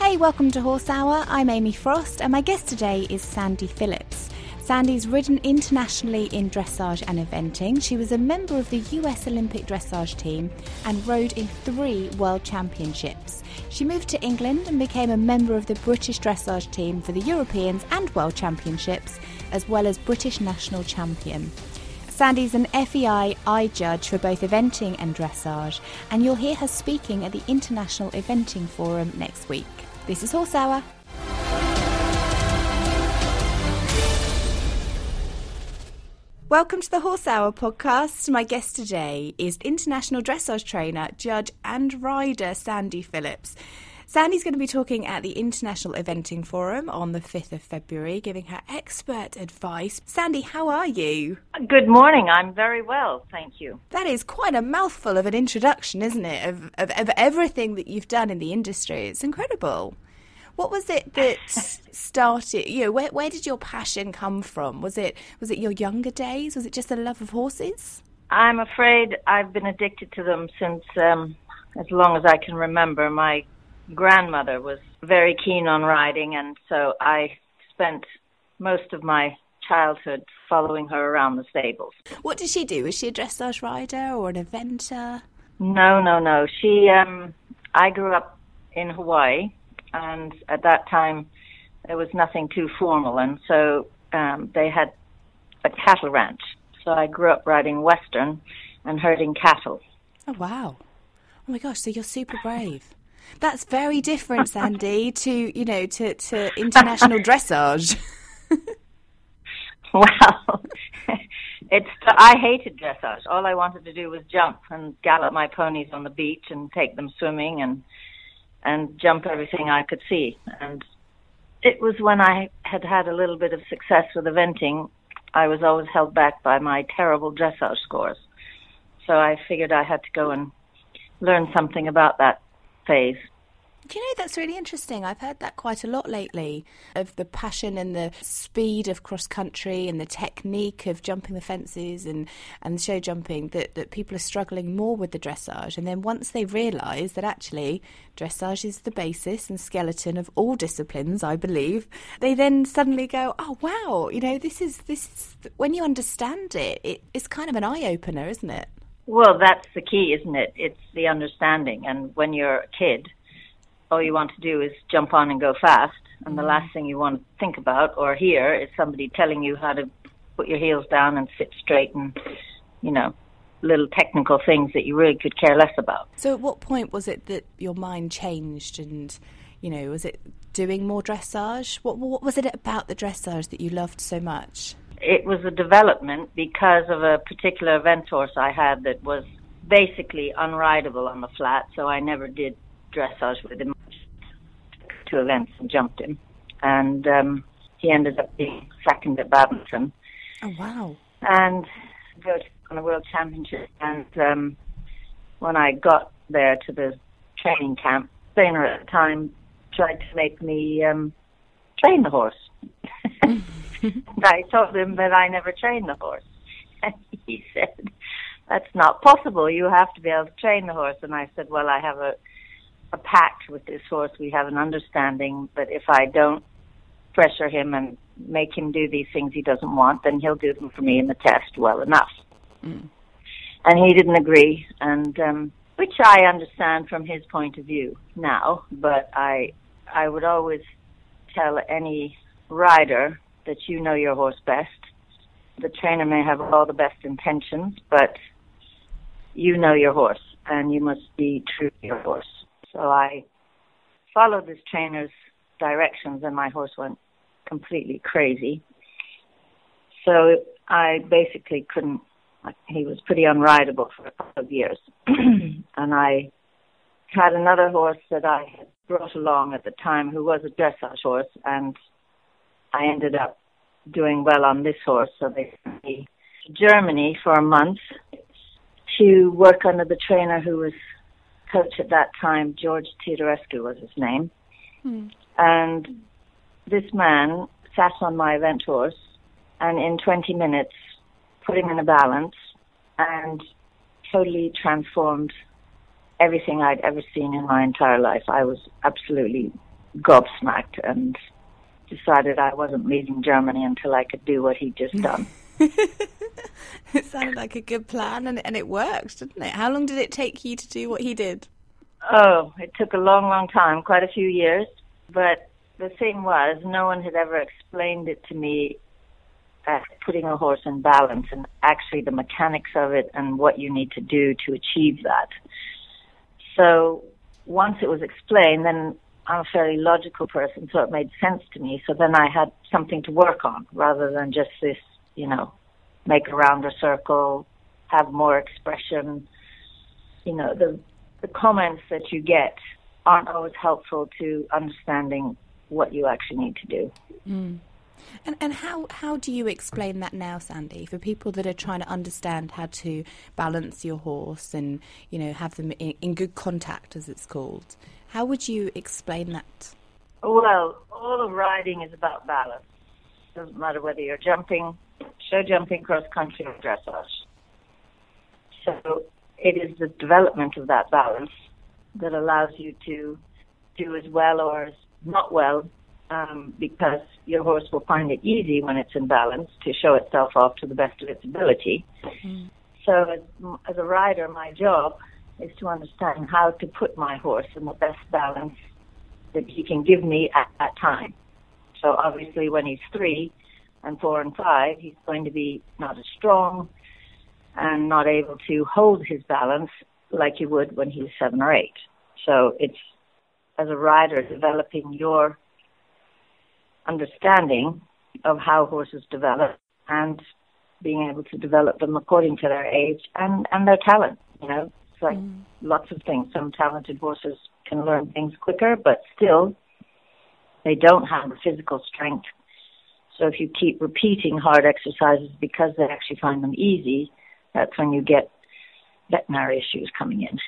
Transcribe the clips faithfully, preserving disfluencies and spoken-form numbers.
Hey, welcome to Horse Hour. I'm Amy Frost, and my guest today is Sandy Phillips. Sandy's ridden internationally in dressage and eventing. She was a member of the U S Olympic dressage team and rode in three world championships. She moved to England and became a member of the British dressage team for the Europeans and World Championships, as well as British national champion. Sandy's an F E I eye judge for both eventing and dressage, and you'll hear her speaking at the International Eventing Forum next week. This is Horse Hour. Welcome to the Horse Hour podcast. My guest today is international dressage trainer, judge and rider Sandy Phillips. Sandy's going to be talking at the International Eventing Forum on the fifth of February, giving her expert advice. Sandy, how are you? Good morning. I'm very well, thank you. That is quite a mouthful of an introduction, isn't it, of, of, of everything that you've done in the industry. It's incredible. What was it that started, you know, where, where did your passion come from? Was it was it your younger days? Was it just a love of horses? I'm afraid I've been addicted to them since um, as long as I can remember. My grandmother was very keen on riding, and so I spent most of my childhood following her around the stables. What did she do? Was she a dressage rider or an eventer? No, no, no. She, um, I grew up in Hawaii. And at that time, there was nothing too formal. And so um, they had a cattle ranch. So I grew up riding Western and herding cattle. Oh, wow. Oh, my gosh. So you're super brave. That's very different, Sandy, to, you know, to, to international dressage. Well, it's I hated dressage. All I wanted to do was jump and gallop my ponies on the beach and take them swimming and and jump everything I could see. And it was when I had had a little bit of success with eventing, I was always held back by my terrible dressage scores. So I figured I had to go and learn something about that phase. Do you know, that's really interesting. I've heard that quite a lot lately, of the passion and the speed of cross-country and the technique of jumping the fences and, and show jumping, that, that people are struggling more with the dressage. And then once they realise that actually dressage is the basis and skeleton of all disciplines, I believe, they then suddenly go, oh, wow, you know, this is, this is when you understand it, it it's kind of an eye-opener, isn't it? Well, that's the key, isn't it? It's the understanding. And when you're a kid, all you want to do is jump on and go fast, and the last thing you want to think about or hear is somebody telling you how to put your heels down and sit straight and, you know, little technical things that you really could care less about. So at what point was it that your mind changed and, you know, was it doing more dressage? What, what was it about the dressage that you loved so much? It was a development because of a particular event horse I had that was basically unrideable on the flat, so I never did dressage with him. Two events and jumped him, and um, he ended up being second at Badminton. Oh wow! And go on a world championship. And um, when I got there to the training camp, the trainer at the time tried to make me um, train the horse. And I told him that I never trained the horse, and he said, "That's not possible. You have to be able to train the horse." And I said, "Well, I have a." a pact with this horse. We have an understanding that if I don't pressure him and make him do these things he doesn't want, then he'll do them for me in the test well enough." Mm. And he didn't agree, and um, which I understand from his point of view now, but I I would always tell any rider that you know your horse best. The trainer may have all the best intentions, but you know your horse, and you must be true to your horse. So I followed this trainer's directions, and my horse went completely crazy. So I basically couldn't, he was pretty unrideable for a couple of years. And I had another horse that I had brought along at the time who was a dressage horse, and I ended up doing well on this horse. So they sent me to Germany for a month to work under the trainer who was coach at that time. George Teodorescu was his name. Mm. And this man sat on my event horse and in twenty minutes put him in a balance and totally transformed everything I'd ever seen in my entire life. I was absolutely gobsmacked and decided I wasn't leaving Germany until I could do what he'd just done. It sounded like a good plan, and, and it worked, didn't it? How long did it take you to do what he did? Oh, it took a long, long time, quite a few years. But the thing was, no one had ever explained it to me, uh, putting a horse in balance and actually the mechanics of it and what you need to do to achieve that. So once it was explained, then I'm a fairly logical person, so it made sense to me. So then I had something to work on rather than just this, you know, make a rounder circle, have more expression. You know, the the comments that you get aren't always helpful to understanding what you actually need to do. Mm. And and how, how do you explain that now, Sandy, for people that are trying to understand how to balance your horse and, you know, have them in, in good contact, as it's called? How would you explain that? Well, all of riding is about balance. Doesn't matter whether you're jumping, show jumping, cross-country, or dressage. So it is the development of that balance that allows you to do as well or as not well, um, because your horse will find it easy when it's in balance to show itself off to the best of its ability. Mm-hmm. So as, as a rider, my job is to understand how to put my horse in the best balance that he can give me at that time. So obviously when he's three and four and five, he's going to be not as strong and not able to hold his balance like you would when he's seven or eight. So it's, as a rider, developing your understanding of how horses develop and being able to develop them according to their age and, and their talent. You know, it's like mm. lots of things. Some talented horses can learn things quicker, but still, they don't have the physical strength. So if you keep repeating hard exercises because they actually find them easy, that's when you get veterinary issues coming in.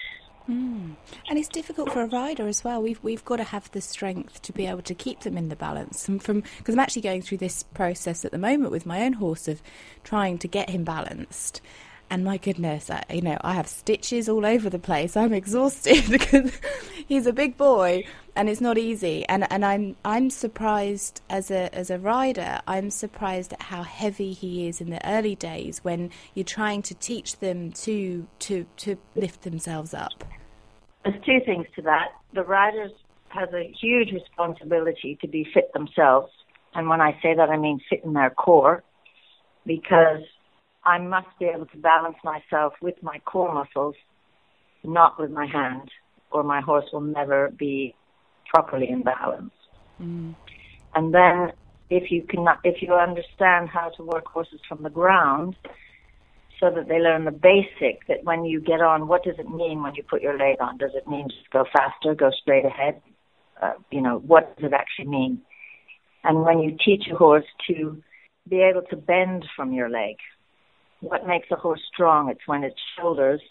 Mm. And it's difficult for a rider as well. We've we've got to have the strength to be able to keep them in the balance. And from because I'm actually going through this process at the moment with my own horse of trying to get him balanced. And my goodness, I, you know, I have stitches all over the place. I'm exhausted because he's a big boy and it's not easy. And and I'm I'm surprised as a as a rider, I'm surprised at how heavy he is in the early days when you're trying to teach them to to, to lift themselves up. There's two things to that. The rider has a huge responsibility to be fit themselves. And when I say that, I mean fit in their core, because I must be able to balance myself with my core muscles, not with my hand, or my horse will never be properly in balance. Mm. And then if you cannot, if you understand how to work horses from the ground so that they learn the basic, that when you get on, what does it mean when you put your leg on? Does it mean just go faster, go straight ahead? Uh, you know, what does it actually mean? And when you teach a horse to be able to bend from your leg, what makes a horse strong? It's when its shoulders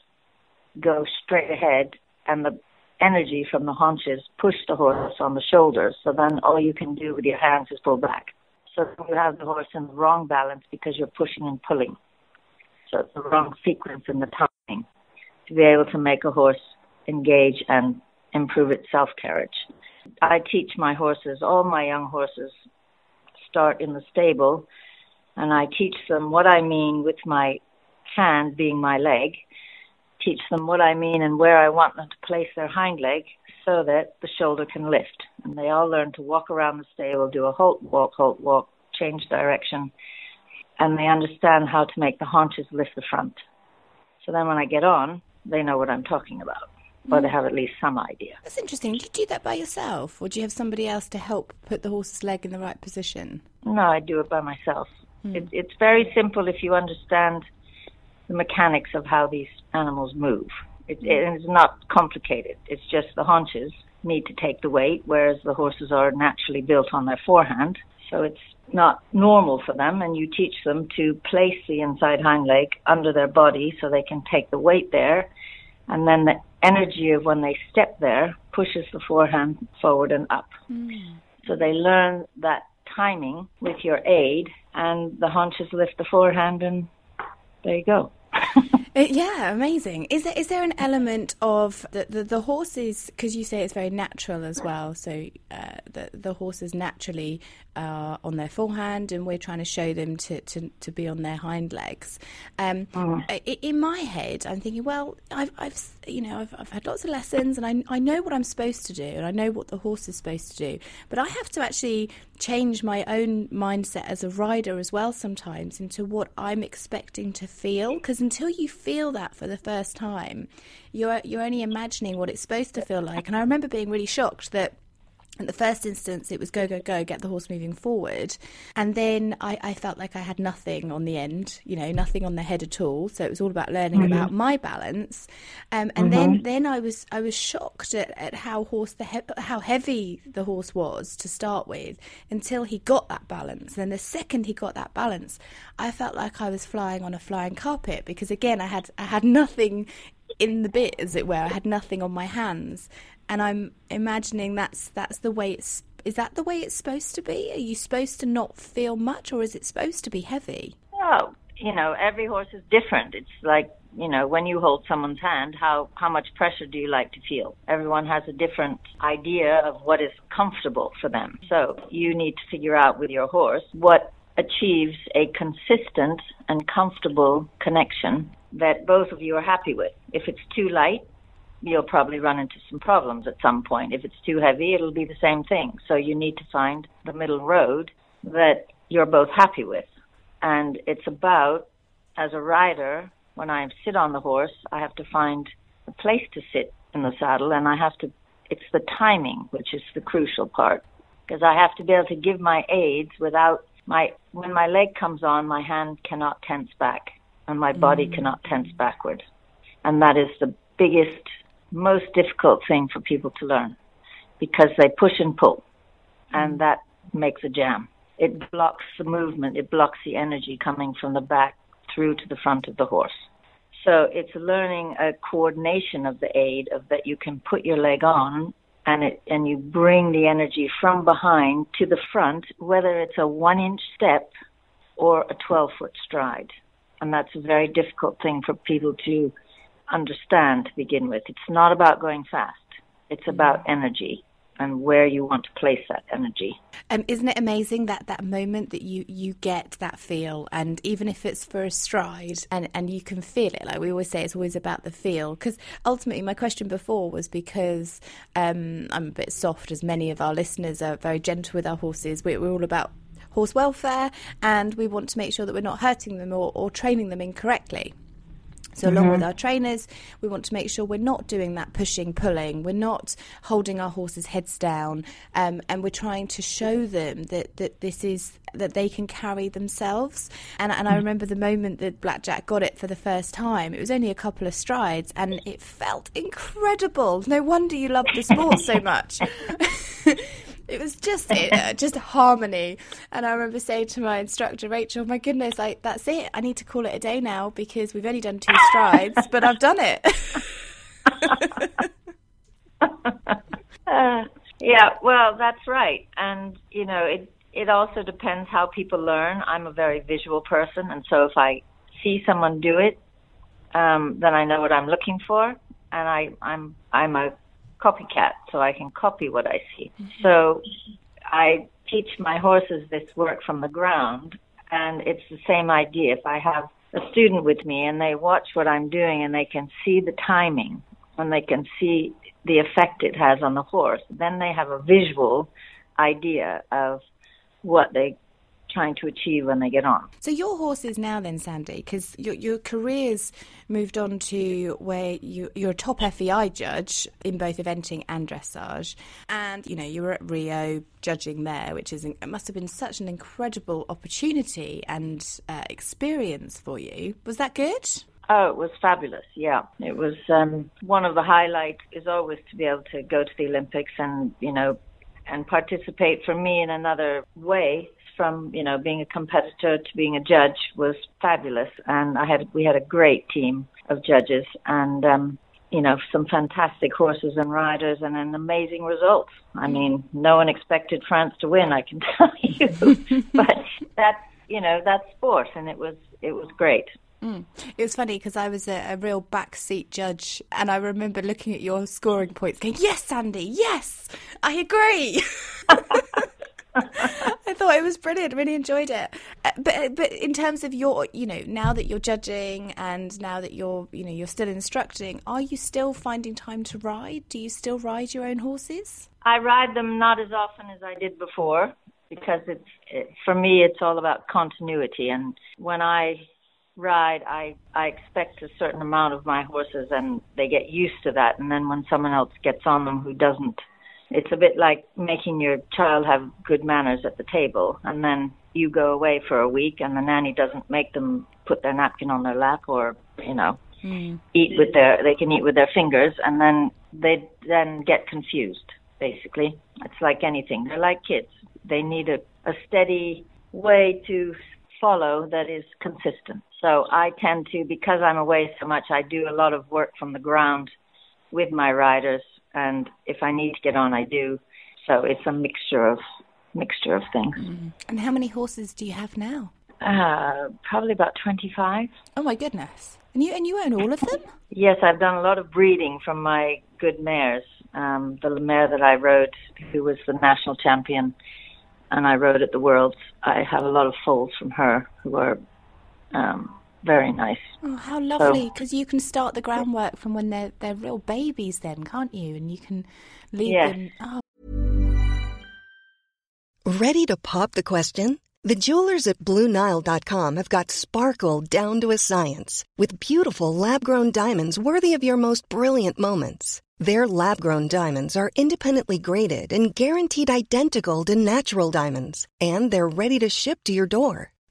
go straight ahead and the energy from the haunches push the horse on the shoulders. So then all you can do with your hands is pull back. So you have the horse in the wrong balance because you're pushing and pulling. So it's the wrong sequence in the timing to be able to make a horse engage and improve its self-carriage. I teach my horses, all my young horses start in the stable, and I teach them what I mean with my hand being my leg, teach them what I mean and where I want them to place their hind leg so that the shoulder can lift. And they all learn to walk around the stable, do a halt, walk, halt, walk, change direction. And they understand how to make the haunches lift the front. So then when I get on, they know what I'm talking about, or they have at least some idea. That's interesting. Do you do that by yourself, or do you have somebody else to help put the horse's leg in the right position? No, I do it by myself. Mm. It, it's very simple if you understand the mechanics of how these animals move. It, it, it's not complicated. It's just the haunches need to take the weight, whereas the horses are naturally built on their forehand. So it's not normal for them, and you teach them to place the inside hind leg under their body so they can take the weight there, and then the energy of when they step there pushes the forehand forward and up. Mm. So they learn that timing with your aid, and the haunches lift the forehand, and there you go. Yeah, amazing. Is there is there an element of the, the, the horses, because you say it's very natural as well, so uh, the, the horses naturally are on their forehand and we're trying to show them to, to, to be on their hind legs. Um, mm. In my head, I'm thinking, well, I've, I've you know, I've, I've had lots of lessons and I, I know what I'm supposed to do and I know what the horse is supposed to do, but I have to actually change my own mindset as a rider as well sometimes into what I'm expecting to feel, because until you feel that for the first time, you're you're only imagining what it's supposed to feel like. And I remember being really shocked that at the first instance it was go, go, go, get the horse moving forward, and then I, I felt like I had nothing on the end, you know, nothing on the head at all. So it was all about learning mm-hmm. about my balance, um, and mm-hmm. then then I was I was shocked at, at how horse the he- how heavy the horse was to start with until he got that balance. And then the second he got that balance, I felt like I was flying on a flying carpet, because again I had I had nothing in the bit, as it were. I had nothing on my hands. And I'm imagining that's that's the way it's is that the way it's supposed to be? Are you supposed to not feel much, or is it supposed to be heavy? Oh, you know, every horse is different. It's like, you know, when you hold someone's hand, how how much pressure do you like to feel? Everyone has a different idea of what is comfortable for them. So you need to figure out with your horse what achieves a consistent and comfortable connection that both of you are happy with. If it's too light, you'll probably run into some problems at some point. If it's too heavy, it'll be the same thing. So you need to find the middle road that you're both happy with. And it's about, as a rider, when I sit on the horse, I have to find a place to sit in the saddle, and I have to, it's the timing, which is the crucial part, because I have to be able to give my aids without my, when my leg comes on, my hand cannot tense back and my body mm. cannot tense backward. And that is the biggest, most difficult thing for people to learn, because they push and pull, and that makes a jam. It blocks the movement. It blocks the energy coming from the back through to the front of the horse. So it's learning a coordination of the aid, of that you can put your leg on and it, and you bring the energy from behind to the front, whether it's a one inch step or a twelve foot stride. And that's a very difficult thing for people to understand to begin with. It's not about going fast. It's about energy and where you want to place that energy. Um, isn't it amazing that that moment that you, you get that feel, and even if it's for a stride, and, and you can feel it. Like we always say, it's always about the feel, because ultimately my question before was because um, I'm a bit soft, as many of our listeners are very gentle with our horses. We're, we're all about horse welfare, and we want to make sure that we're not hurting them or, or training them incorrectly. So along mm-hmm. with our trainers, we want to make sure we're not doing that pushing, pulling. We're not holding our horses' heads down, um, and we're trying to show them that, that this is that they can carry themselves. And, and I remember the moment that Blackjack got it for the first time. It was only a couple of strides, and it felt incredible. No wonder you love the sport so much. It was just uh, just harmony. And I remember saying to my instructor, Rachel, my goodness, I, that's it. I need to call it a day now, because we've only done two strides, but I've done it. uh, yeah, well, that's right. And, you know, it, it also depends how people learn. I'm a very visual person. And so if I see someone do it, um, then I know what I'm looking for. And I, I'm I'm a copycat, so I can copy what I see. Mm-hmm. So I teach my horses this work from the ground, and it's the same idea. If I have a student with me, and they watch what I'm doing, and they can see the timing, and they can see the effect it has on the horse. Then they have a visual idea of what they're trying to achieve when they get on. So your horses now then, Sandy, because your, your career's moved on to where you, you're a top F E I judge in both eventing and dressage. And, you know, you were at Rio judging there, which is it must have been such an incredible opportunity and uh, experience for you. Was that good? Oh, it was fabulous, yeah. It was um, one of the highlights is always to be able to go to the Olympics and, you know, and participate for me in another way from, you know, being a competitor to being a judge was fabulous. And I had we had a great team of judges and, um, you know, some fantastic horses and riders and an amazing result. I mean, no one expected France to win, I can tell you. But that's, you know, that's sport, and it was it was great. Mm. It was funny because I was a, a real backseat judge, and I remember looking at your scoring points going, yes, Sandy, yes, I agree. I thought it was brilliant, really enjoyed it. But but in terms of your, you know, now that you're judging and now that you're, you know, you're still instructing, are you still finding time to ride? Do you still ride your own horses? I ride them not as often as I did before because it's it, for me it's all about continuity. And when I ride, I, I expect a certain amount of my horses and they get used to that. And then when someone else gets on them who doesn't, it's a bit like making your child have good manners at the table. And then you go away for a week and the nanny doesn't make them put their napkin on their lap or, you know, mm. eat with their, they can eat with their fingers. And then they then get confused, basically. It's like anything. They're like kids. They need a, a steady way to follow that is consistent. So I tend to, because I'm away so much, I do a lot of work from the ground with my riders, and if I need to get on, I do. So it's a mixture of mixture of things. Mm. And how many horses do you have now? Uh, probably about twenty-five. Oh my goodness! And you and you own all of them? Yes, I've done a lot of breeding from my good mares. Um, the mare that I rode, who was the national champion, and I rode at the Worlds. I have a lot of foals from her who are. Um, very nice. Oh, how lovely, because so, you can start the groundwork from when they're, they're real babies then, can't you? And you can leave yes. them. Oh. Ready to pop the question? The jewelers at Blue Nile dot com have got sparkle down to a science with beautiful lab-grown diamonds worthy of your most brilliant moments. Their lab-grown diamonds are independently graded and guaranteed identical to natural diamonds, and they're ready to ship to your door.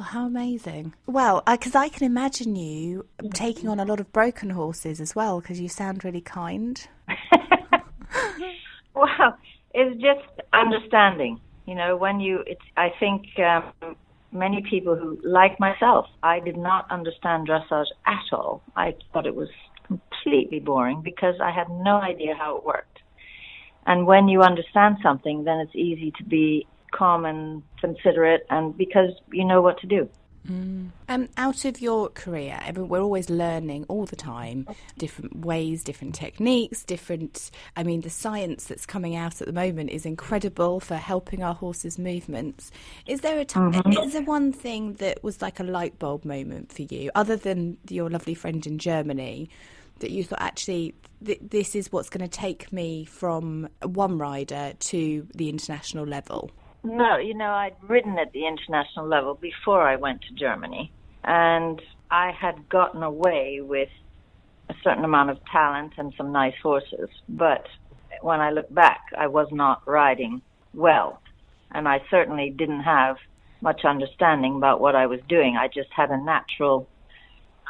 How amazing. Well, because uh, I can imagine you taking on a lot of broken horses as well, because you sound really kind. Well, it's just understanding. You know, when you, it's, I think um, many people who, like myself, I did not understand dressage at all. I thought it was completely boring because I had no idea how it worked. And when you understand something, then it's easy to be calm and considerate, and because you know what to do. Mm. Um, out of your career, I mean, we're always learning all the time, different ways, different techniques, different, I mean, the science that's coming out at the moment is incredible for helping our horses' movements. Is there a t- mm-hmm. is there one thing that was like a light bulb moment for you, other than your lovely friend in Germany, that you thought, actually, th- this is what's going to take me from one rider to the international level? No, you know, I'd ridden at the international level before I went to Germany, and I had gotten away with a certain amount of talent and some nice horses. But when I look back, I was not riding well, and I certainly didn't have much understanding about what I was doing. I just had a natural,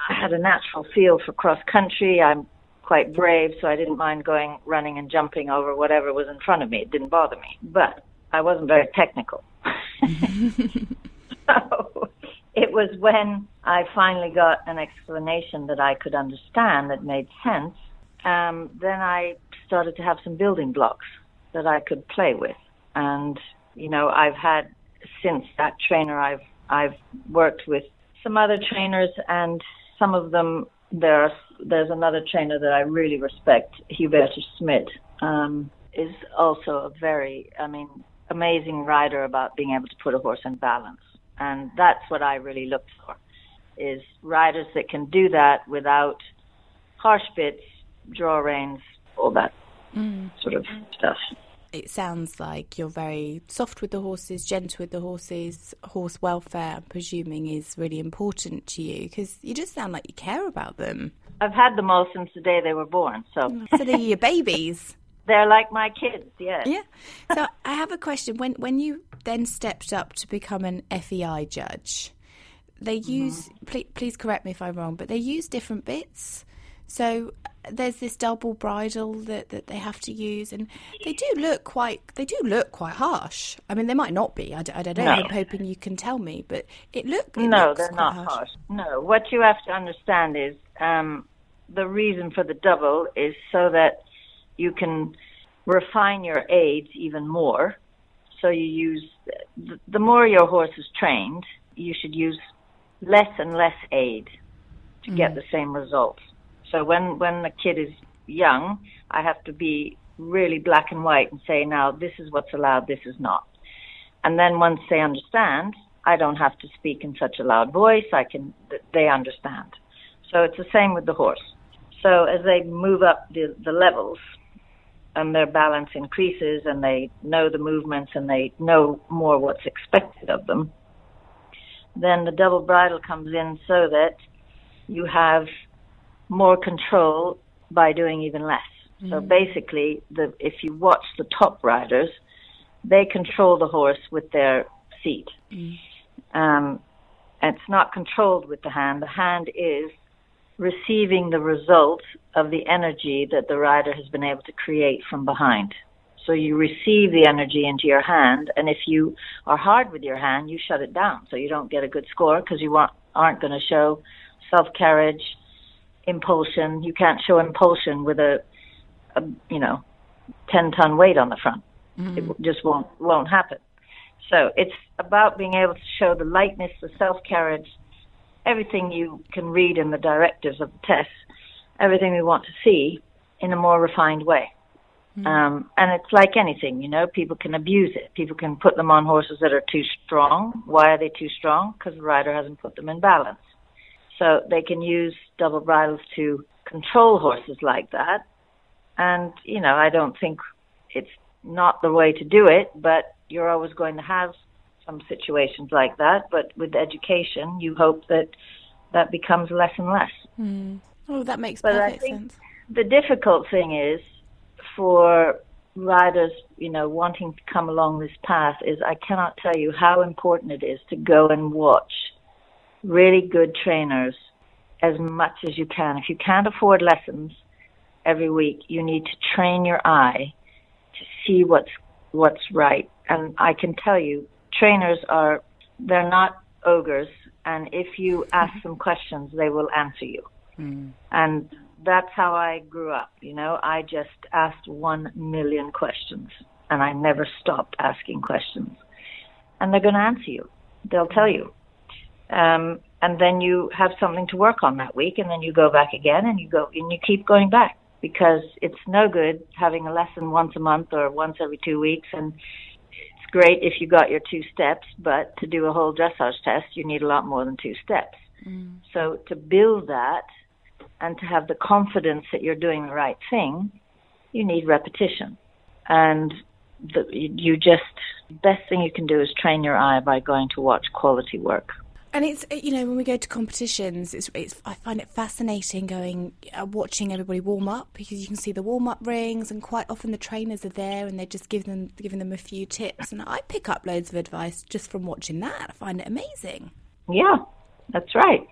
I had a natural feel for cross country. I'm quite brave, so I didn't mind going running and jumping over whatever was in front of me. It didn't bother me, but I wasn't very technical. So it was when I finally got an explanation that I could understand that made sense, um, then I started to have some building blocks that I could play with. And, you know, I've had, since that trainer, I've I've worked with some other trainers, and some of them, there are, there's another trainer that I really respect, Hubertus Schmidt, um, is also a very, I mean... amazing rider about being able to put a horse in balance. And that's what I really look for, is riders that can do that without harsh bits, draw reins, all that mm. sort of stuff. It sounds like you're very soft with the horses, gentle with the horses. Horse welfare, I'm presuming, is really important to you, because you just sound like you care about them. I've had them all since the day they were born. So, so they're your babies. They're like my kids, yes. Yeah. So I have a question. When when you then stepped up to become an F E I judge, they use, mm-hmm. please, please correct me if I'm wrong, but they use different bits. So there's this double bridle that, that they have to use, and they do look quite, they do look quite harsh. I mean, they might not be. I, I don't know. No. I'm hoping you can tell me, but it, look, it no, looks they're not harsh. harsh. No, what you have to understand is um, the reason for the double is so that you can refine your aids even more. So you use, the, the more your horse is trained, you should use less and less aid to mm. get the same results. So when, when the kid is young, I have to be really black and white and say, now, this is what's allowed, this is not. And then once they understand, I don't have to speak in such a loud voice. I can, they understand. So it's the same with the horse. So as they move up the, the levels, and their balance increases, and they know the movements, and they know more what's expected of them, then the double bridle comes in so that you have more control by doing even less. Mm-hmm. So basically, the, if you watch the top riders, they control the horse with their feet. Mm-hmm. Um, it's not controlled with the hand. The hand is receiving the result of the energy that the rider has been able to create from behind. So you receive the energy into your hand, and if you are hard with your hand, you shut it down, so you don't get a good score, because you want, aren't going to show self-carriage, impulsion. You can't show impulsion with a, a you know, ten-ton weight on the front. Mm-hmm. It just won't won't happen. So it's about being able to show the lightness, the self-carriage, everything you can read in the directives of the test, everything we want to see in a more refined way. Mm. Um, and it's like anything, you know, people can abuse it. People can put them on horses that are too strong. Why are they too strong? Because the rider hasn't put them in balance. So they can use double bridles to control horses like that. And, you know, I don't think it's not the way to do it, but you're always going to have some situations like that, but with education, you hope that that becomes less and less. Mm. Oh, that makes but perfect I think sense. The difficult thing is for riders, you know, wanting to come along this path is I cannot tell you how important it is to go and watch really good trainers as much as you can. If you can't afford lessons every week, you need to train your eye to see what's what's right. And I can tell you, trainers are, they're not ogres, and if you ask mm-hmm. them questions, they will answer you. Mm. And that's how I grew up, you know. I just asked one million questions, and I never stopped asking questions. And they're going to answer you. They'll tell you. Um, and then you have something to work on that week, and then you go back again, and you go, and you keep going back, because it's no good having a lesson once a month or once every two weeks. And it's great if you got your two steps, but to do a whole dressage test, you need a lot more than two steps. Mm. So to build that and to have the confidence that you're doing the right thing, you need repetition. And the, you just, the best thing you can do is train your eye by going to watch quality work. And it's, you know, when we go to competitions, it's, it's I find it fascinating going, uh, watching everybody warm up, because you can see the warm up rings, and quite often the trainers are there and they're just giving them giving them a few tips. And I pick up loads of advice just from watching that. I find it amazing. Yeah, that's right.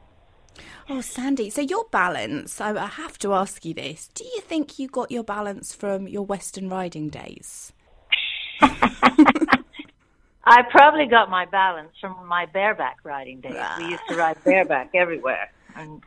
Oh, Sandy, so your balance, I have to ask you this. Do you think you got your balance from your Western riding days? I probably got my balance from my bareback riding days. Ah. We used to ride bareback everywhere. And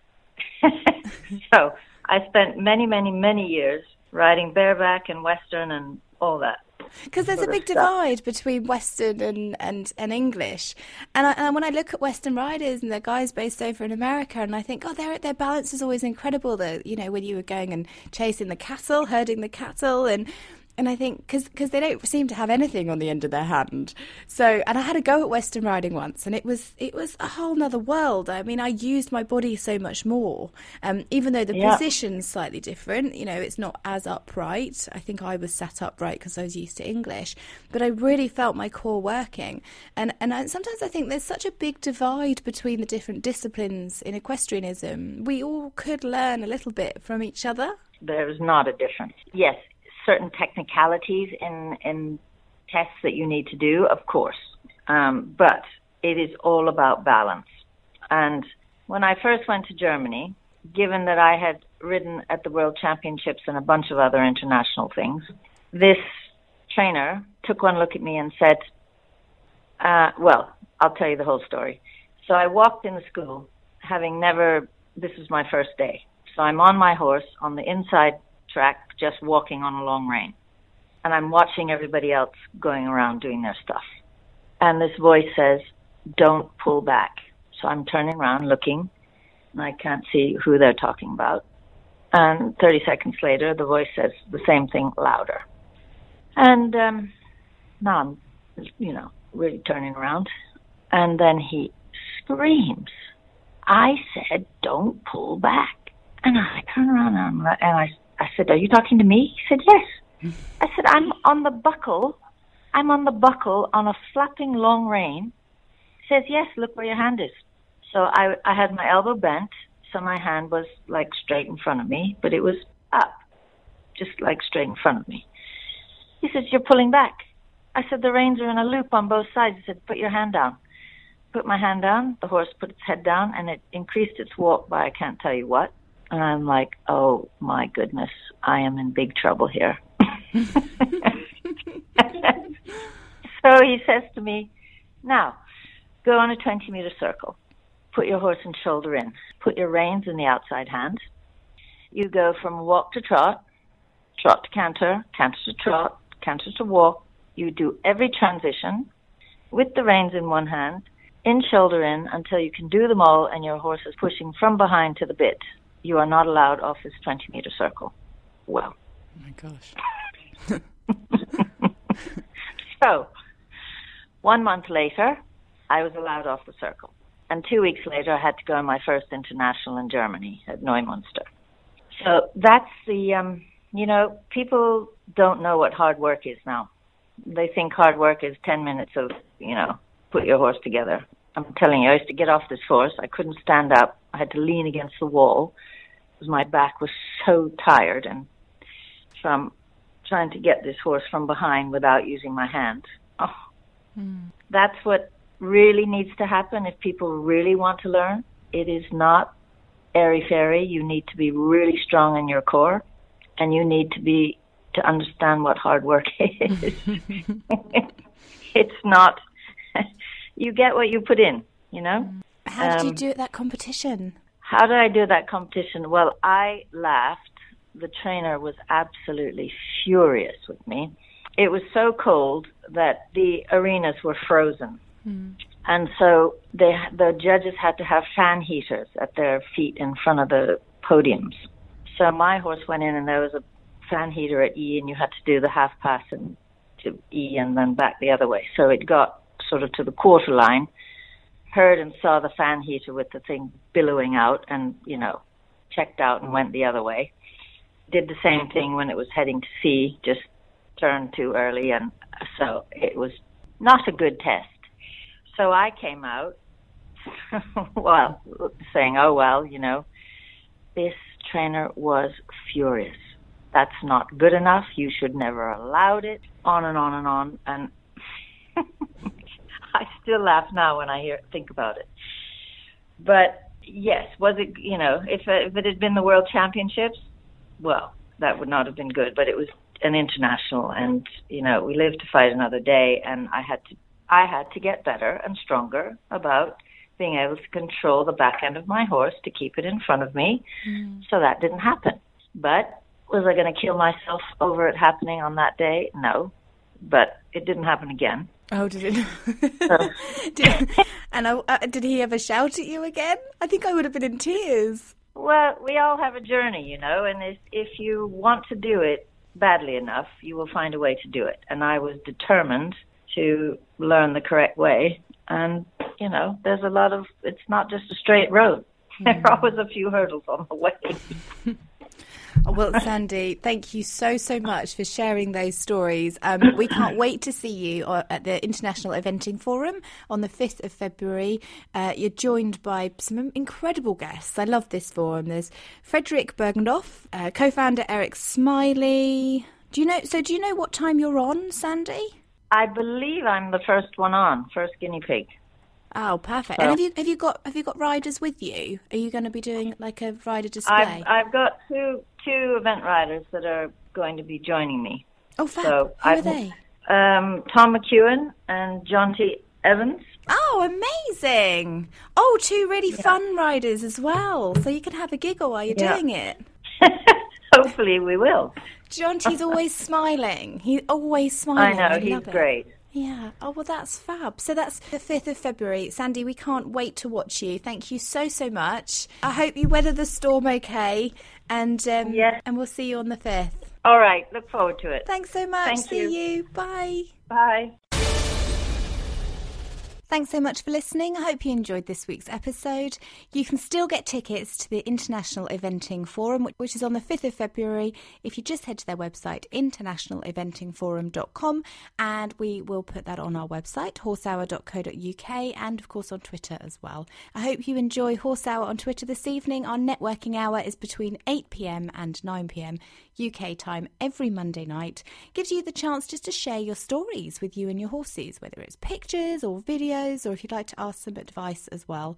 so I spent many, many, many years riding bareback and Western and all that. Because there's a big divide between Western and, and, and English. And, I, and when I look at Western riders and the guys based over in America, and I think, oh, their their balance is always incredible. The, you know, when you were going and chasing the cattle, herding the cattle, and and I think because they don't seem to have anything on the end of their hand. So, and I had a go at Western riding once, and it was it was a whole nother world. I mean, I used my body so much more. Um, even though the yeah. position's slightly different, you know, it's not as upright. I think I was sat upright because I was used to English, but I really felt my core working. And and I, sometimes I think there's such a big divide between the different disciplines in equestrianism. We all could learn a little bit from each other. There is not a difference. Yes. Certain technicalities in, in tests that you need to do, of course. Um, but it is all about balance. And when I first went to Germany, given that I had ridden at the World Championships and a bunch of other international things, this trainer took one look at me and said, uh, well, I'll tell you the whole story. So I walked in the school, having never, this was my first day. So I'm on my horse on the inside track, just walking on a long rein, and I'm watching everybody else going around doing their stuff, and this voice says, don't pull back. So I'm turning around looking, and I can't see who they're talking about, and thirty seconds later the voice says the same thing louder, and um, now I'm, you know, really turning around, and then he screams, I said don't pull back. And I turn around and, I'm, and I I said, are you talking to me? He said, yes. I said, I'm on the buckle. I'm on the buckle on a flapping long rein. He says, yes, look where your hand is. So I, I had my elbow bent, so my hand was like straight in front of me, but it was up, just like straight in front of me. He says, you're pulling back. I said, the reins are in a loop on both sides. He said, put your hand down. Put my hand down. The horse put its head down, and it increased its walk by I can't tell you what. And I'm like, oh, my goodness, I am in big trouble here. So he says to me, now, go on a twenty-meter circle. Put your horse and shoulder in. Put your reins in the outside hand. You go from walk to trot, trot to canter, canter to trot, canter to walk. You do every transition with the reins in one hand, in shoulder in, until you can do them all and your horse is pushing from behind to the bit. You are not allowed off this twenty-meter circle. Well. Oh, my gosh. So, one month later, I was allowed off the circle. And two weeks later, I had to go on my first international in Germany at Neumunster. So that's the, um, you know, people don't know what hard work is now. They think hard work is ten minutes of, you know, put your horse together. I'm telling you, I used to get off this horse. I couldn't stand up. I had to lean against the wall because my back was so tired and from trying to get this horse from behind without using my hand. Oh, mm. That's what really needs to happen if people really want to learn. It is not airy-fairy. You need to be really strong in your core, and you need to be to understand what hard work is. It's not... You get what you put in, you know? How did um, you do at that competition? How did I do at that competition? Well, I laughed. The trainer was absolutely furious with me. It was so cold that the arenas were frozen. Mm. And so they, the judges had to have fan heaters at their feet in front of the podiums. So my horse went in and there was a fan heater at E, and you had to do the half pass and to E and then back the other way. So it got sort of to the quarter line, heard and saw the fan heater with the thing billowing out and, you know, checked out and went the other way. Did the same thing when it was heading to C, just turned too early, and so it was not a good test. So I came out, well, saying, oh, well, you know, this trainer was furious. That's not good enough. You should never allowed it, on and on and on. And I still laugh now when I hear think about it. But, yes, was it, you know, if, if it had been the World Championships, well, that would not have been good. But it was an international, and, you know, we lived to fight another day, and I had to I had to get better and stronger about being able to control the back end of my horse to keep it in front of me. Mm. So that didn't happen. But was I going to kill myself over it happening on that day? No. But it didn't happen again. Oh, did it? So. did, and I, uh, did he ever shout at you again? I think I would have been in tears. Well, we all have a journey, you know, and if, if you want to do it badly enough, you will find a way to do it. And I was determined to learn the correct way. And, you know, there's a lot of, it's not just a straight road. There are always a few hurdles on the way. Well, Sandy, thank you so, so much for sharing those stories. Um, we can't wait to see you at the International Eventing Forum on the fifth of February. Uh, you're joined by some incredible guests. I love this forum. There's Friedrich Bergendorf, uh, co-founder Eric Smiley. Do you know? So do you know what time you're on, Sandy? I believe I'm the first one on, first guinea pig. Oh, perfect! So, and have you have you got have you got riders with you? Are you going to be doing like a rider display? I've, I've got two two event riders that are going to be joining me. Oh, fab! So Who I've, are they? Um, Tom McEwen and Jonty Evans. Oh, amazing! Oh, two really yeah. fun riders as well. So you can have a giggle while you're yeah. doing it. Hopefully we will. Jonty's always smiling. He's always smiling. I know, I he's great. It. Yeah. Oh, well, that's fab. So that's the fifth of February. Sandy, we can't wait to watch you. Thank you so, so much. I hope you weather the storm okay, and um, yes. and we'll see you on the fifth. All right. Look forward to it. Thanks so much. Thank see you. you. Bye. Bye. Thanks so much for listening. I hope you enjoyed this week's episode. You can still get tickets to the International Eventing Forum, which is on the fifth of February, if you just head to their website, international eventing forum dot com, and we will put that on our website, horse hour dot co dot u k, and of course on Twitter as well. I hope you enjoy Horse Hour on Twitter this evening. Our networking hour is between eight p.m. and nine p.m. U K time every Monday night. Gives you the chance just to share your stories with you and your horses, whether it's pictures or videos, or if you'd like to ask some advice as well.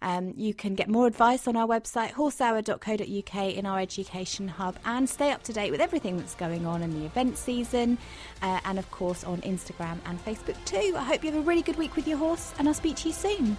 Um, you can get more advice on our website, horse hour dot co dot u k, in our education hub, and stay up to date with everything that's going on in the event season, uh, and of course on Instagram and Facebook too. I hope you have a really good week with your horse, and I'll speak to you soon.